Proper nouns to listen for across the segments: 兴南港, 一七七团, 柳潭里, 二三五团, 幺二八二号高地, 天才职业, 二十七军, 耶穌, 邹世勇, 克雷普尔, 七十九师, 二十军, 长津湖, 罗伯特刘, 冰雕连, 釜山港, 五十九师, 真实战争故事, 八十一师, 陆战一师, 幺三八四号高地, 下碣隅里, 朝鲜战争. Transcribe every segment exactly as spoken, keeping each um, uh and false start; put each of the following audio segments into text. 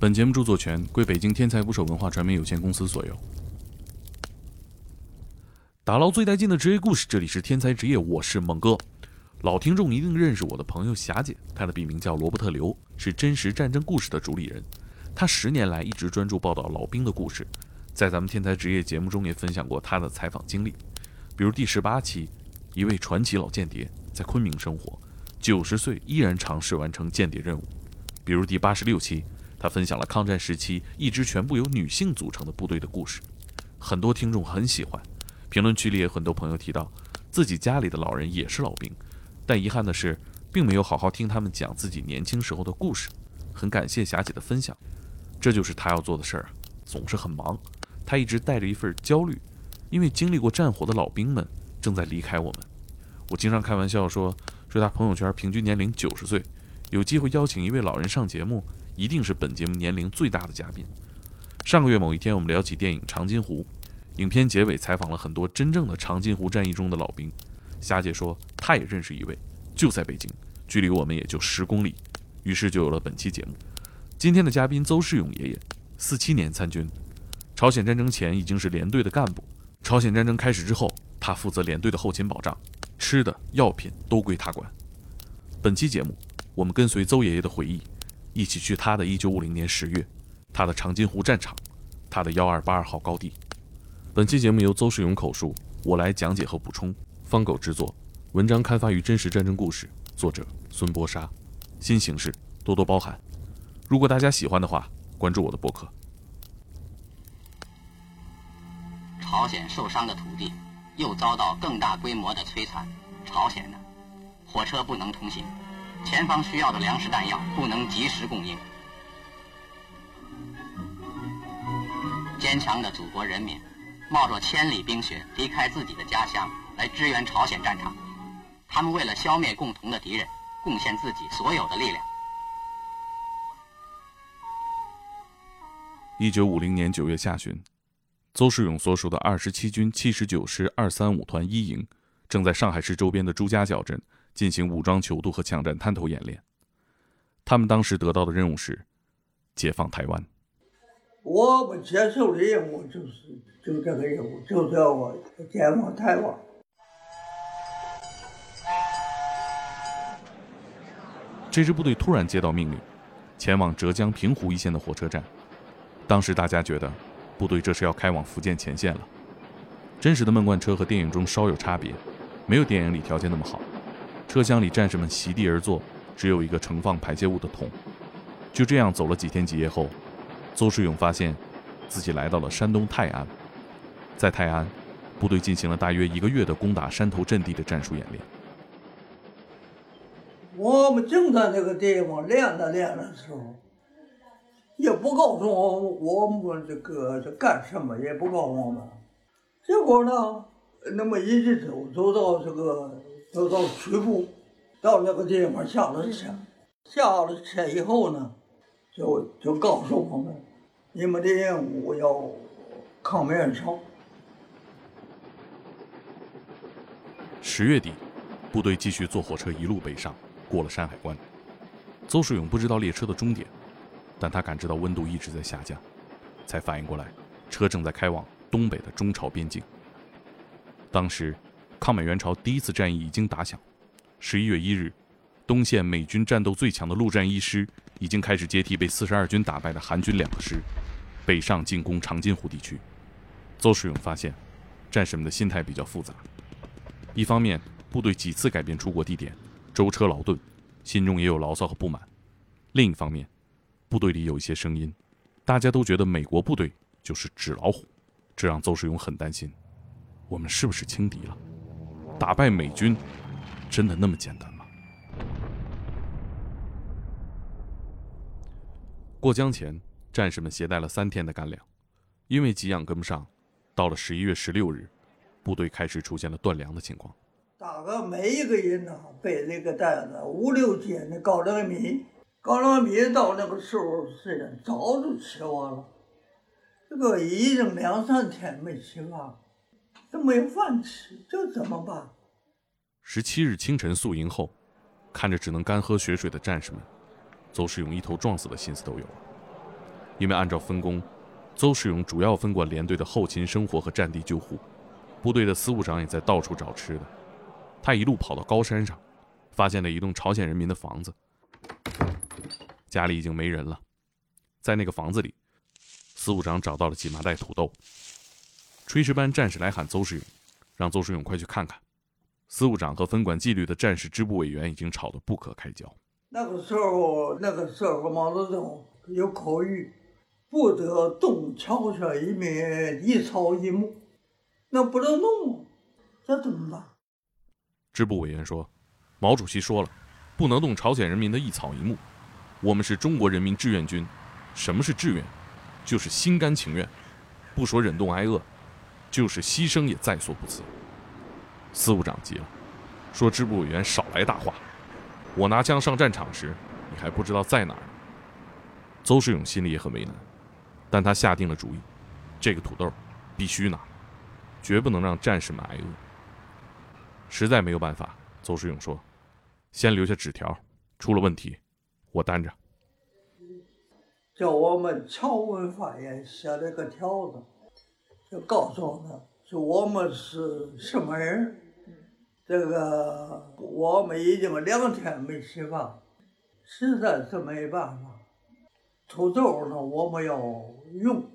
本节目著作权归北京天才捕手文化传媒有限公司所有。打捞最带劲的职业故事，这里是天才职业，我是猛哥。老听众一定认识我的朋友霞姐，她的笔名叫罗伯特刘，是真实战争故事的主理人。她十年来一直专注报道老兵的故事，在咱们天才职业节目中也分享过她的采访经历，比如第十八期，一位传奇老间谍在昆明生活，九十岁依然尝试完成间谍任务；比如第八十六期。他分享了抗战时期一支全部由女性组成的部队的故事，很多听众很喜欢。评论区里也很多朋友提到自己家里的老人也是老兵，但遗憾的是并没有好好听他们讲自己年轻时候的故事。很感谢霞姐的分享，这就是她要做的事儿，总是很忙。她一直带着一份焦虑，因为经历过战火的老兵们正在离开我们。我经常开玩笑说，说她朋友圈平均年龄九十岁，有机会邀请一位老人上节目。一定是本节目年龄最大的嘉宾。上个月某一天，我们聊起电影《长津湖》，影片结尾采访了很多真正的长津湖战役中的老兵。霞姐说，她也认识一位，就在北京，距离我们也就十公里。于是就有了本期节目。今天的嘉宾邹世勇爷爷，四七年参军，朝鲜战争前已经是连队的干部。朝鲜战争开始之后，他负责连队的后勤保障，吃的、药品都归他管。本期节目，我们跟随邹爷爷的回忆。一起去他的一九五零年十月，他的长津湖战场，他的幺二八二号高地。本期节目由邹世勇口述，我来讲解和补充，方狗制作，文章刊发于真实战争故事，作者孙波莎。新形式，多多包涵。如果大家喜欢的话，关注我的博客。朝鲜受伤的土地又遭到更大规模的摧残，朝鲜呢，火车不能通行，前方需要的粮食弹药不能及时供应，坚强的祖国人民冒着千里冰雪离开自己的家乡来支援朝鲜战场，他们为了消灭共同的敌人，贡献自己所有的力量。一九五零年九月下旬，邹世勇所属的二十七军七十九师二三五团一营正在上海市周边的朱家角镇。进行武装泅渡和抢占滩头演练，他们当时得到的任务是解放台湾。我们接受的任务就是就这个任务，就叫我解放台湾。这支部队突然接到命令，前往浙江平湖一线的火车站。当时大家觉得，部队这是要开往福建前线了。真实的闷罐车和电影中稍有差别，没有电影里条件那么好。车厢里战士们席地而坐，只有一个盛放排泄物的桶。就这样走了几天几夜后，邹世勇发现自己来到了山东泰安。在泰安，部队进行了大约一个月的攻打山头阵地的战术演练。我们正在那个地方练着练的时候，也不告诉我们我们这个干什么，也不告诉我们。结果呢，那么一直走走到这个。走到徐步，到那个地方下了车，下了车以后呢，就就告诉我们，你们的任务要抗美援朝。十月底，部队继续坐火车一路北上，过了山海关。邹世勇不知道列车的终点，但他感知到温度一直在下降，才反应过来，车正在开往东北的中朝边境。当时。抗美援朝第一次战役已经打响。十一月一日，东线美军战斗最强的陆战一师已经开始接替被四十二军打败的韩军两个师，北上进攻长津湖地区。邹世勇发现，战士们的心态比较复杂。一方面，部队几次改变出国地点，舟车劳顿，心中也有牢骚和不满；另一方面，部队里有一些声音，大家都觉得美国部队就是纸老虎，这让邹世勇很担心：我们是不是轻敌了？打败美军真的那么简单吗？过江前，战士们携带了三天的干粮，因为给养跟不上，到了十一月十六日，部队开始出现了断粮的情况。大概每一个人呢、啊，背了一个袋子，五六斤的高粱米，高粱米到那个时候是早就吃完了，这个已经两三天没吃了。都没有饭吃，这怎么办？十七日清晨宿营后，看着只能干喝血水的战士们，邹世勇一头撞死的心思都有了。因为按照分工，邹世勇主要分管连队的后勤生活和战地救护，部队的司务长也在到处找吃的。他一路跑到高山上，发现了一栋朝鲜人民的房子，家里已经没人了。在那个房子里，司务长找到了几麻袋土豆。炊事班战士来喊邹世勇，让邹世勇快去看看。司务长和分管纪律的战士支部委员已经吵得不可开交。那个时候，那个时候毛泽东有口谕，不得动朝鲜人民一草一木，那不能动，这怎么办？支部委员说，毛主席说了，不能动朝鲜人民的一草一木。我们是中国人民志愿军，什么是志愿？就是心甘情愿，不说忍冻挨饿，就是牺牲也在所不辞。司务长急了，说支部委员少来大话，我拿枪上战场时，你还不知道在哪儿。邹世勇心里也很为难，但他下定了主意，这个土豆必须拿，绝不能让战士们挨饿。实在没有办法，邹世勇说，先留下纸条，出了问题我担着。叫我们侨文法院写了个条子，就告诉我们，就我们是什么人。这个我们已经两天没吃饭，实在是没办法。土豆呢，我们要用，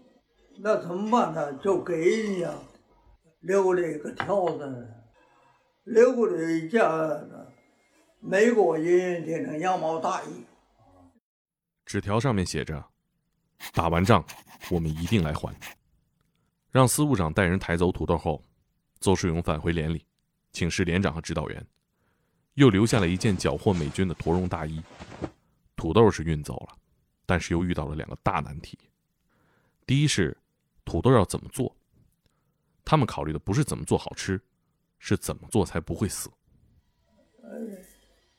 那怎么办呢？就给人家留了一个条子，留了一件美国人的羊毛大衣。纸条上面写着，打完仗我们一定来还。让司务长带人抬走土豆后，邹世勇返回连里，请示连长和指导员，又留下了一件缴获美军的驼绒大衣。土豆是运走了，但是又遇到了两个大难题。第一是土豆要怎么做，他们考虑的不是怎么做好吃，是怎么做才不会死。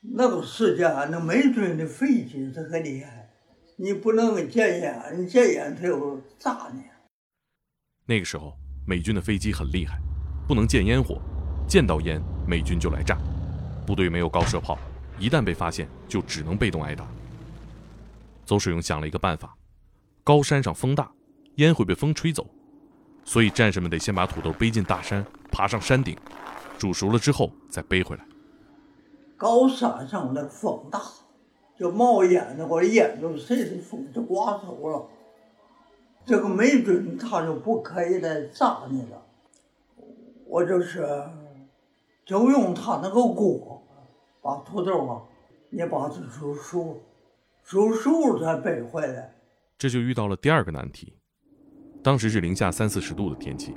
那个世界那美军的飞机这个厉害，你不能戒烟，你戒烟它有炸你。那个时候美军的飞机很厉害，不能见烟火，见到烟美军就来炸。部队没有高射炮，一旦被发现就只能被动挨打。邹世勇想了一个办法，高山上风大，烟会被风吹走，所以战士们得先把土豆背进大山，爬上山顶，煮熟了之后再背回来。高山上的风大，就冒烟的，我的眼睛谁的风就刮走了。这个没准他就不可以来炸你了，我就是就用他那个锅把土豆啊，也把它煮熟，煮熟才背回来。这就遇到了第二个难题，当时是零下三四十度的天气，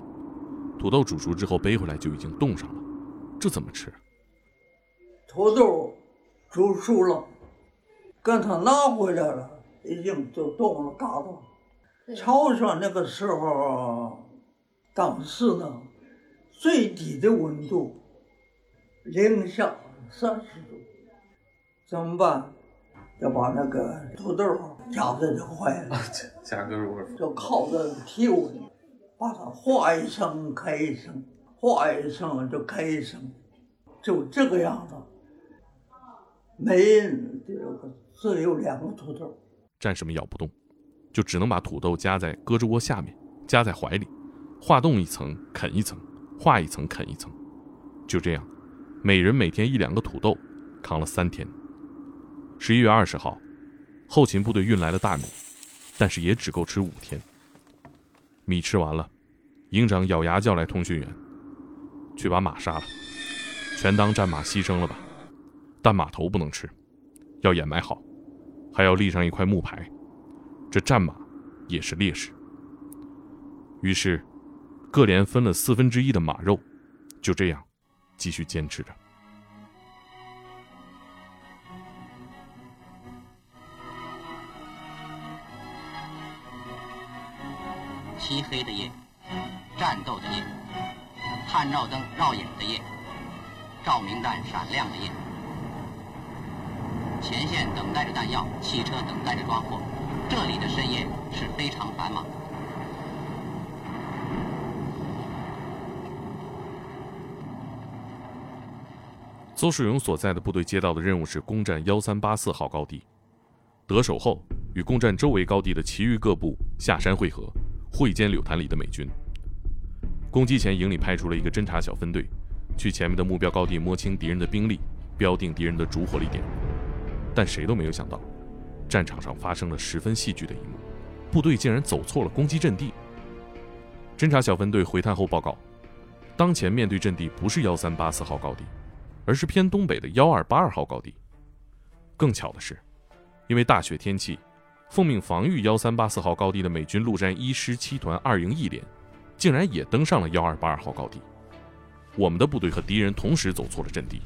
土豆煮熟之后背回来就已经冻上了，这怎么吃？土豆煮熟了，跟他拿回来了，已经就冻了嘎子。朝鲜那个时候，当时呢，最低的温度零下三十度，怎么办？要把那个土豆夹子就坏了，夹根儿就靠着体温，把它化一声开一声，化一声就开一声，就这个样子。每人只有两个土豆，战士们咬不动。就只能把土豆夹在胳肢窝下面，夹在怀里，化冻一层啃一层，化一层啃一层。就这样，每人每天一两个土豆，扛了三天。十一月二十号，后勤部队运来了大米，但是也只够吃五天。米吃完了，营长咬牙叫来通讯员，去把马杀了，全当战马牺牲了吧。但马头不能吃，要掩埋好，还要立上一块木牌。这战马也是烈士。于是各连分了四分之一的马肉，就这样继续坚持着。漆黑的夜，战斗的夜，探照灯绕眼的夜，照明弹闪亮的夜，前线等待着弹药，汽车等待着抓获。这里的深夜是非常繁忙。邹世勇所在的部队接到的任务是攻占一三八四号高地，得手后与攻占周围高地的其余各部下山会合，会歼柳潭里的美军。攻击前，营里派出了一个侦察小分队，去前面的目标高地摸清敌人的兵力，标定敌人的主火力点。但谁都没有想到，战场上发生了十分戏剧的一幕，部队竟然走错了攻击阵地。侦察小分队回探后报告，当前面对阵地不是幺三八四号高地，而是偏东北的幺二八二号高地。更巧的是，因为大雪天气，奉命防御幺三八四号高地的美军陆战一师七团二营一连，竟然也登上了幺二八二号高地。我们的部队和敌人同时走错了阵地，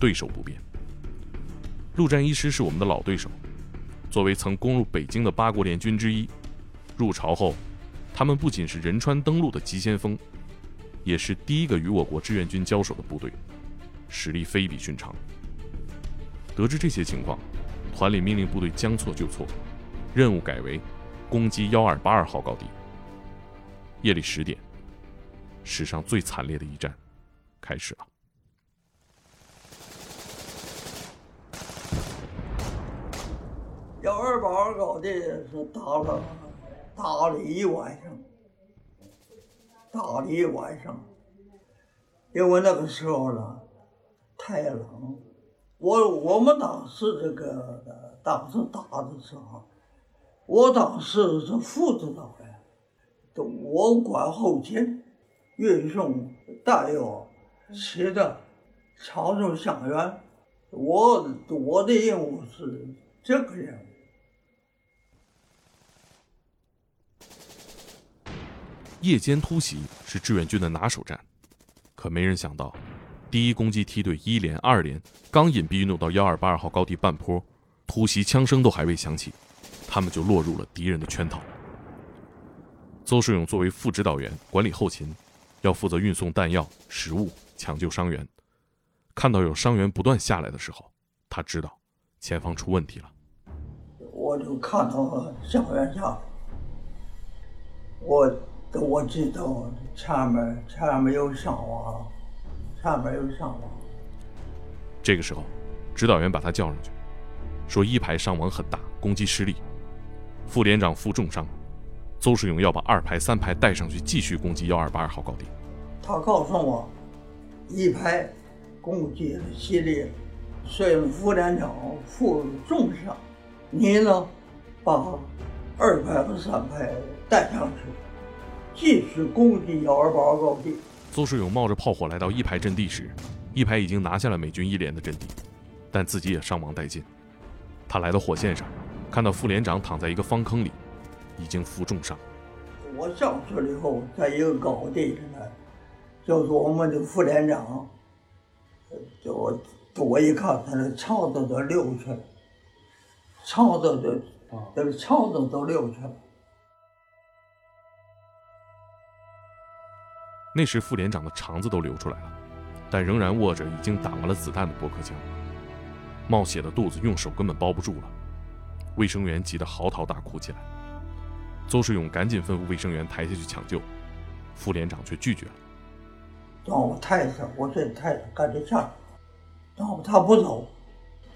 对手不变。陆战一师是我们的老对手，作为曾攻入北京的八国联军之一，入朝后，他们不仅是仁川登陆的急先锋，也是第一个与我国志愿军交手的部队，实力非比寻常。得知这些情况，团里命令部队将错就错，任务改为攻击幺二八二号高地。夜里十点，史上最惨烈的一战开始了。幺二八二高地是打了打了一晚上，打了一晚上，因为那个时候呢太冷，我我们当时这个当时打的时候，我当时是副指导员。我管后勤、运送、弹药、吃的、操纵伤员。我我的任务是这个任务。夜间突袭是志愿军的拿手战，可没人想到，第一攻击梯队一连、二连刚隐蔽运动到幺二八二号高地半坡，突袭枪声都还未响起，他们就落入了敌人的圈套。邹世勇作为副指导员，管理后勤，要负责运送弹药、食物，抢救伤员。看到有伤员不断下来的时候，他知道前方出问题了。我就看到伤员下来，我我知道前面前面有伤亡，前面有伤亡。这个时候，指导员把他叫上去，说一排伤亡很大，攻击失利，副连长负重伤。邹世勇要把二排、三排带上去，继续攻击幺二八二号高地。他告诉我，一排攻击的犀利，所以副连长负重伤。你呢，把二排和三排带上去，继续攻击幺二八二高地。邹世勇冒着炮火来到一排阵地时，一排已经拿下了美军一连的阵地，但自己也伤亡殆尽。他来到火线上，看到副连长躺在一个方坑里，已经负重伤。我上去了以后，在一个高地上呢，就是我们的副连长，我我一看，他的肠子都溜去了，肠子都，那个肠子都溜去了。那时副连长的肠子都流出来了，但仍然握着已经打完了子弹的驳壳枪，冒血的肚子用手根本包不住了。卫生员急得嚎啕大哭起来。邹世勇赶紧吩咐卫生员抬下去抢救，副连长却拒绝了。让我抬一下，我这抬着赶紧下去。然后他不走，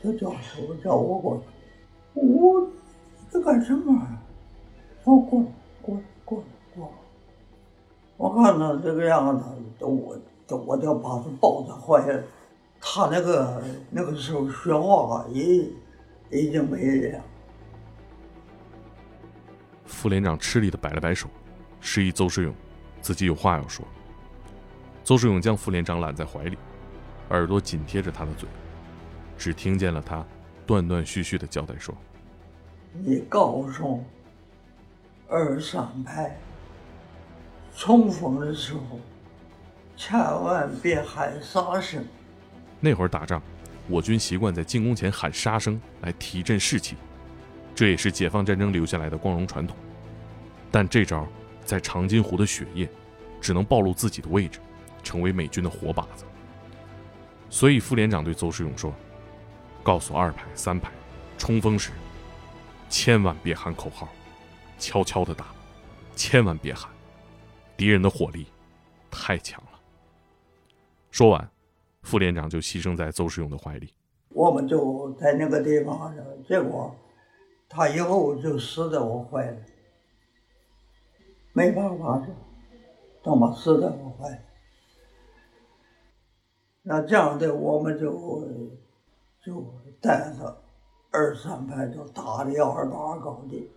就叫手叫我过去。我这干什么啊？我过来，过来，过来，过来。我看到这个样子，我我就把他抱在怀里。他那个那个时候说话也已经没了。副连长吃力地摆了摆手，示意邹世勇自己有话要说。邹世勇将副连长揽在怀里，耳朵紧贴着他的嘴，只听见了他断断续续地交代说：“你告诉二三排冲锋的时候，千万别喊杀声。”那会儿打仗，我军习惯在进攻前喊杀声来提振士气，这也是解放战争留下来的光荣传统。但这招在长津湖的血夜，只能暴露自己的位置，成为美军的活靶子。所以副连长对邹世勇说：“告诉二排、三排，冲锋时，千万别喊口号，悄悄地打，千万别喊，敌人的火力太强了。”说完，副连长就牺牲在邹世勇的怀里。我们就在那个地方，结果他以后就使得我坏了，没办法的，他妈使得我坏了。那这样的我们就就带着二三排就打了幺二八二高地。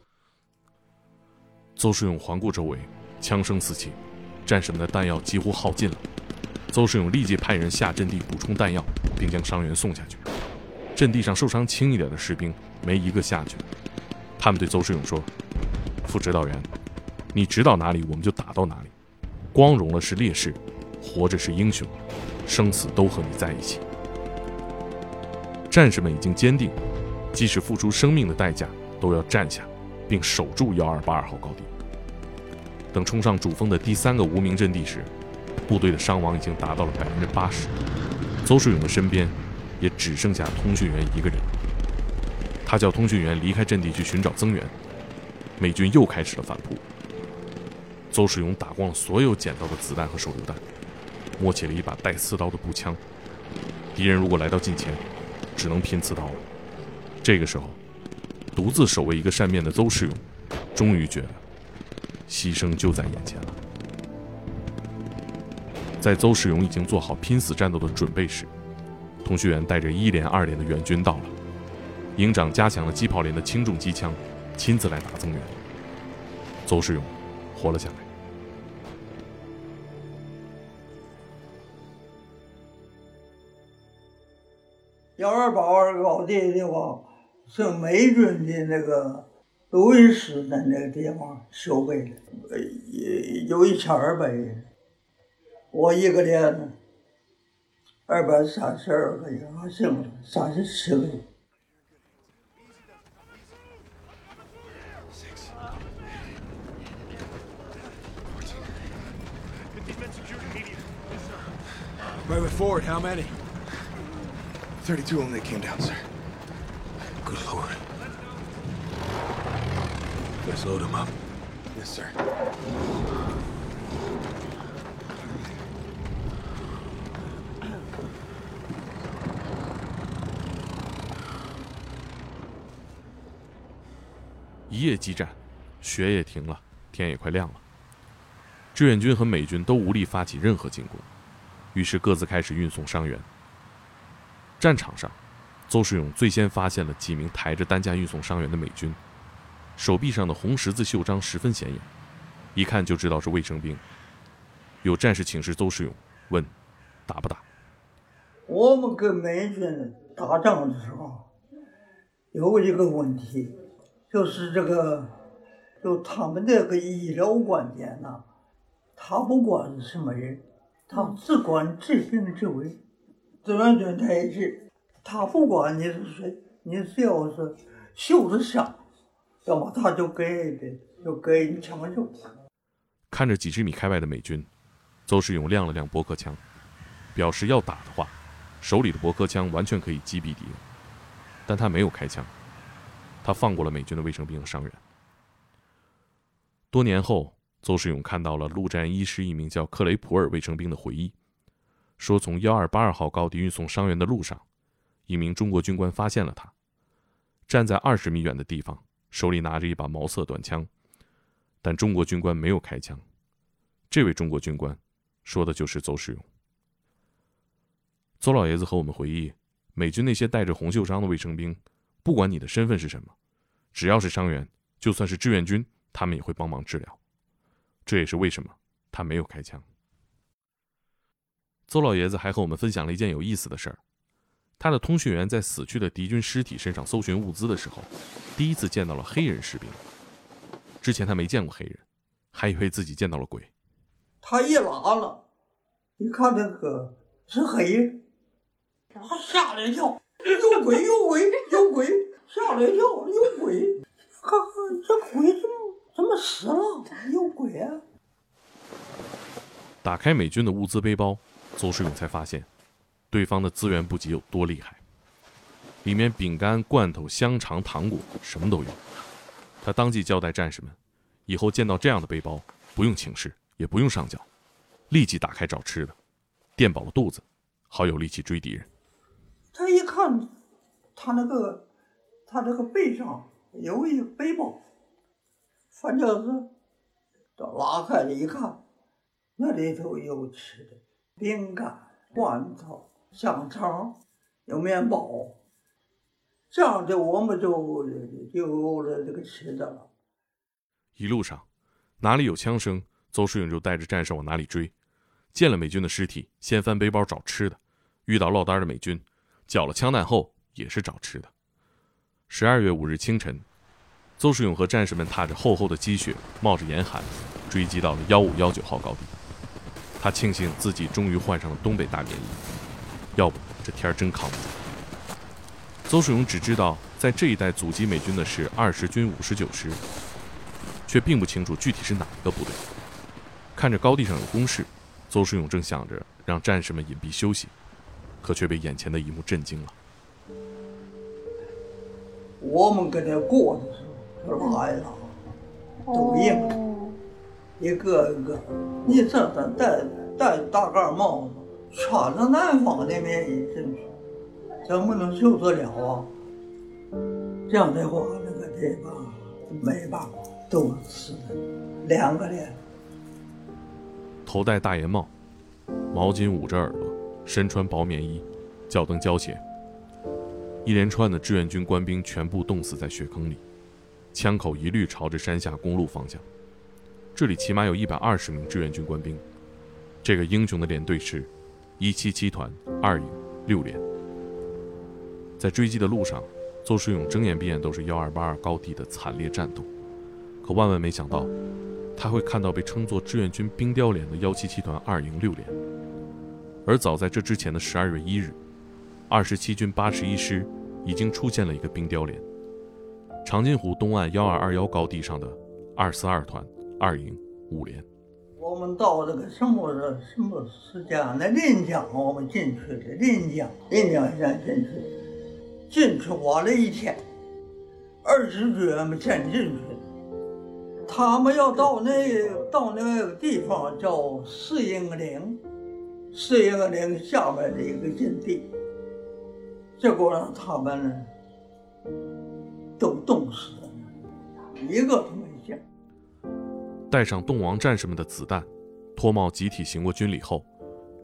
邹世勇环顾周围，枪声四起，战士们的弹药几乎耗尽了。邹世勇立即派人下阵地补充弹药，并将伤员送下去。阵地上受伤轻一点的士兵没一个下去，他们对邹世勇说：“副指导员，你指导哪里我们就打到哪里，光荣了是烈士，活着是英雄，生死都和你在一起。”战士们已经坚定，即使付出生命的代价都要站下并守住幺二八二号高地。等冲上主峰的第三个无名阵地时，部队的伤亡已经达到了百分之八十，邹世勇的身边也只剩下通讯员一个人。他叫通讯员离开阵地去寻找增援。美军又开始了反扑。邹世勇打光了所有捡到的子弹和手榴弹，摸起了一把带刺刀的步枪。敌人如果来到近前，只能拼刺刀了。这个时候，独自守卫一个扇面的邹世勇终于觉得牺牲就在眼前了。在邹世勇已经做好拼死战斗的准备时，通讯员带着一连二连的援军到了，营长加强了机炮连的轻重机枪，亲自来打增援。邹世勇活了下来。幺二八二高地的话是美军的那个路易斯的那个地方修备的，有一千二百人，我一个连二百三十二个人，还剩了三十七个人。Right way forward, how many? thirty-two of them that came down, sir. Good Lord. Let's load them up. Yes, sir.一夜激战，雪也停了，天也快亮了。志愿军和美军都无力发起任何进攻，于是各自开始运送伤员。战场上，邹世勇最先发现了几名抬着担架运送伤员的美军，手臂上的红十字袖章十分显眼，一看就知道是卫生兵。有战士请示邹世勇，问：“打不打？”我们跟美军打仗的时候，有一个问题。就是这个，就他们这个医疗观点呐、啊，他不管什么人，他只管治病治危。志愿军他也是，他不管你是谁，你只要是受着伤，要么他就给就给你抢救。看着几十米开外的美军，邹世勇亮了亮驳壳枪，表示要打的话，手里的驳壳枪完全可以击毙敌人，但他没有开枪。他放过了美军的卫生兵和伤员。多年后，邹世勇看到了陆战一师一名叫克雷普尔卫生兵的回忆，说从幺二八二号高地运送伤员的路上，一名中国军官发现了他，站在二十米远的地方，手里拿着一把毛瑟短枪，但中国军官没有开枪。这位中国军官说的就是邹世勇。邹老爷子和我们回忆，美军那些带着红袖章的卫生兵，不管你的身份是什么，只要是伤员，就算是志愿军，他们也会帮忙治疗。这也是为什么他没有开枪。邹老爷子还和我们分享了一件有意思的事儿：他的通讯员在死去的敌军尸体身上搜寻物资的时候，第一次见到了黑人士兵。之前他没见过黑人，还以为自己见到了鬼。他一拉了，一看那个是黑人，他吓了一跳。有鬼有鬼有鬼，吓了一跳，有鬼！看看这鬼怎么怎么死了？有鬼啊！打开美军的物资背包，邹世勇才发现，对方的资源补给有多厉害。里面饼干、罐头、香肠、糖果什么都有。他当即交代战士们，以后见到这样的背包，不用请示，也不用上缴，立即打开找吃的，垫饱了肚子，好有力气追敌人。他一看，他那个，他那个背上有一背包，反正是到拉开了一看，那里头有吃的，饼干、罐头、香肠，有面包，这样的我们就有了这个吃的了。一路上，哪里有枪声，邹世勇就带着战士往哪里追。见了美军的尸体，先翻背包找吃的；遇到落单的美军，缴了枪弹后也是找吃的。十二月五日清晨，邹世勇和战士们踏着厚厚的积雪，冒着严寒，追击到了一五一九号高地。他庆幸自己终于换上了东北大棉衣，要不这天真扛不住。邹世勇只知道在这一带阻击美军的是二十军五十九师，却并不清楚具体是哪一个部队。看着高地上有工事，邹世勇正想着让战士们隐蔽休息，可却被眼前的一幕震惊了。我们跟他过的时候，他来了，都硬着，一个一个。你这咱戴戴大盖帽子，穿着南方的棉衣进去，咱不能受得了啊！这样的话，那个地方没办法，都死了两个人。头戴大檐帽，毛巾捂着耳朵，身穿薄棉衣，脚蹬胶鞋。一连串的志愿军官兵全部冻死在雪坑里，枪口一律朝着山下公路方向。这里起码有一百二十名志愿军官兵。这个英雄的连队是一七七团二营六连。在追击的路上，邹世勇睁眼闭眼都是一二八二高地的惨烈战斗，可万万没想到他会看到被称作志愿军冰雕连的一七七团二营六连。而早在这之前的十二月一日，二十七军八十一师已经出现了一个冰雕连，长津湖东岸一二二一高地上的二四二团二营五连。我们到这个什么什么时间呢？临江我们进去的，临江临江先进去，进去玩了一天，二十军先进去，他们要到那到那个地方叫四营岭，四营岭下面的一个阵地。结果让他们都冻死了，一个都没见。带上冻亡战士们的子弹，脱帽集体行过军礼后，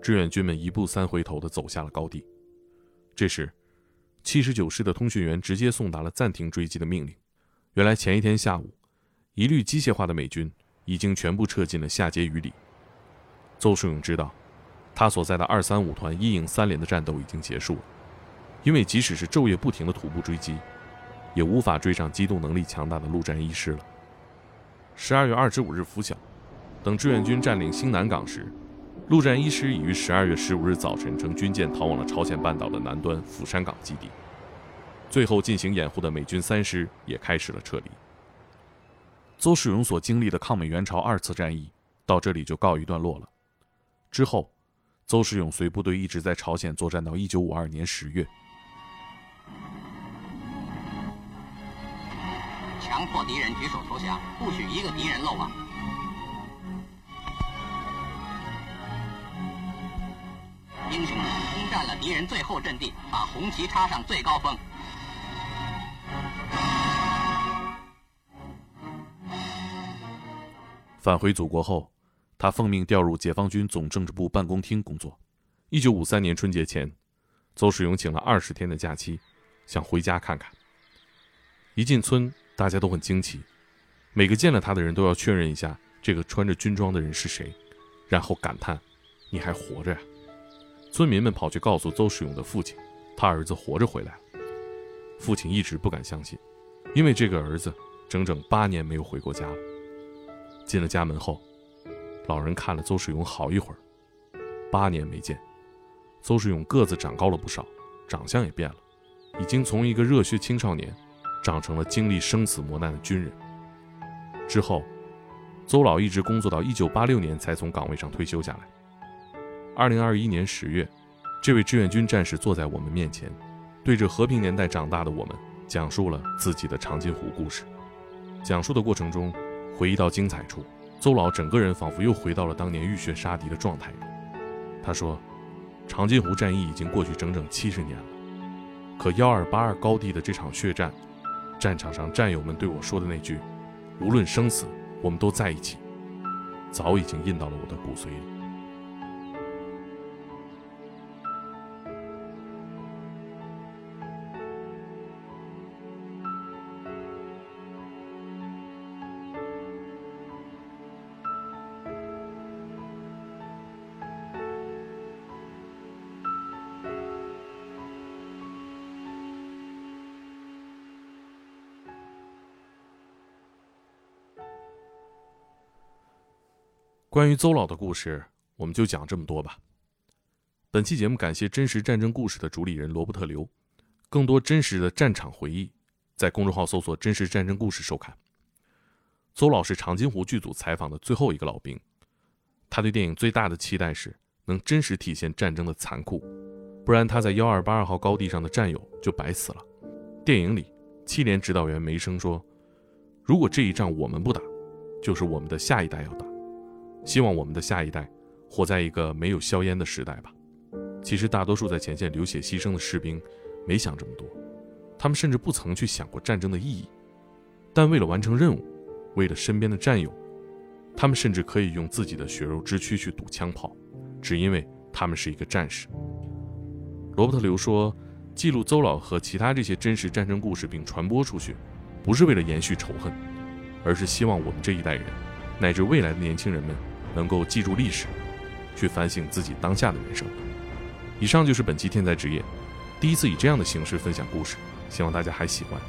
志愿军们一步三回头地走下了高地。这时七十九师的通讯员直接送达了暂停追击的命令。原来前一天下午，一律机械化的美军已经全部撤进了下碣隅里。邹世勇知道他所在的二三五团一营三连的战斗已经结束了，因为即使是昼夜不停的徒步追击，也无法追上机动能力强大的陆战一师了。十二月二十五日拂晓，等志愿军占领兴南港时，陆战一师已于十二月十五日早晨乘军舰逃往了朝鲜半岛的南端釜山港基地。最后进行掩护的美军三师也开始了撤离。邹世勇所经历的抗美援朝二次战役到这里就告一段落了。之后，邹世勇随部队一直在朝鲜作战到一九五二年十月。强迫敌人举手投降，不许一个敌人漏网。英雄们攻占了敌人最后阵地，把红旗插上最高峰。返回祖国后，他奉命调入解放军总政治部办公厅工作。一九五三年春节前，邹世勇请了二十天的假期，想回家看看。一进村，大家都很惊奇，每个见了他的人都要确认一下这个穿着军装的人是谁，然后感叹：“你还活着呀！”村民们跑去告诉邹世勇的父亲，他儿子活着回来了。父亲一直不敢相信，因为这个儿子整整八年没有回过家了。进了家门后，老人看了邹世勇好一会儿。八年没见，邹世勇个子长高了不少，长相也变了，已经从一个热血青少年长成了经历生死磨难的军人。之后，邹老一直工作到一九八六年才从岗位上退休下来。二零二一年十月，这位志愿军战士坐在我们面前，对着和平年代长大的我们讲述了自己的长津湖故事。讲述的过程中，回忆到精彩处，邹老整个人仿佛又回到了当年浴血杀敌的状态。他说，长津湖战役已经过去整整七十年了，可一二八二高地的这场血战战场上战友们对我说的那句“无论生死，我们都在一起”，早已经印到了我的骨髓里。关于邹老的故事，我们就讲这么多吧。本期节目感谢真实战争故事的主理人罗伯特刘，更多真实的战场回忆，在公众号搜索真实战争故事收看。邹老是长津湖剧组采访的最后一个老兵，他对电影最大的期待是能真实体现战争的残酷，不然他在幺二八二号高地上的战友就白死了。电影里，七连指导员梅生说，如果这一仗我们不打，就是我们的下一代要打。希望我们的下一代活在一个没有硝烟的时代吧。其实大多数在前线流血牺牲的士兵没想这么多，他们甚至不曾去想过战争的意义，但为了完成任务，为了身边的战友，他们甚至可以用自己的血肉之躯去堵枪炮，只因为他们是一个战士。罗伯特刘说，记录邹老和其他这些真实战争故事并传播出去，不是为了延续仇恨，而是希望我们这一代人乃至未来的年轻人们能够记住历史，去反省自己当下的人生。以上就是本期天才职业，第一次以这样的形式分享故事，希望大家还喜欢。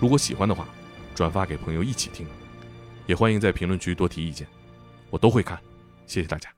如果喜欢的话，转发给朋友一起听，也欢迎在评论区多提意见，我都会看。谢谢大家。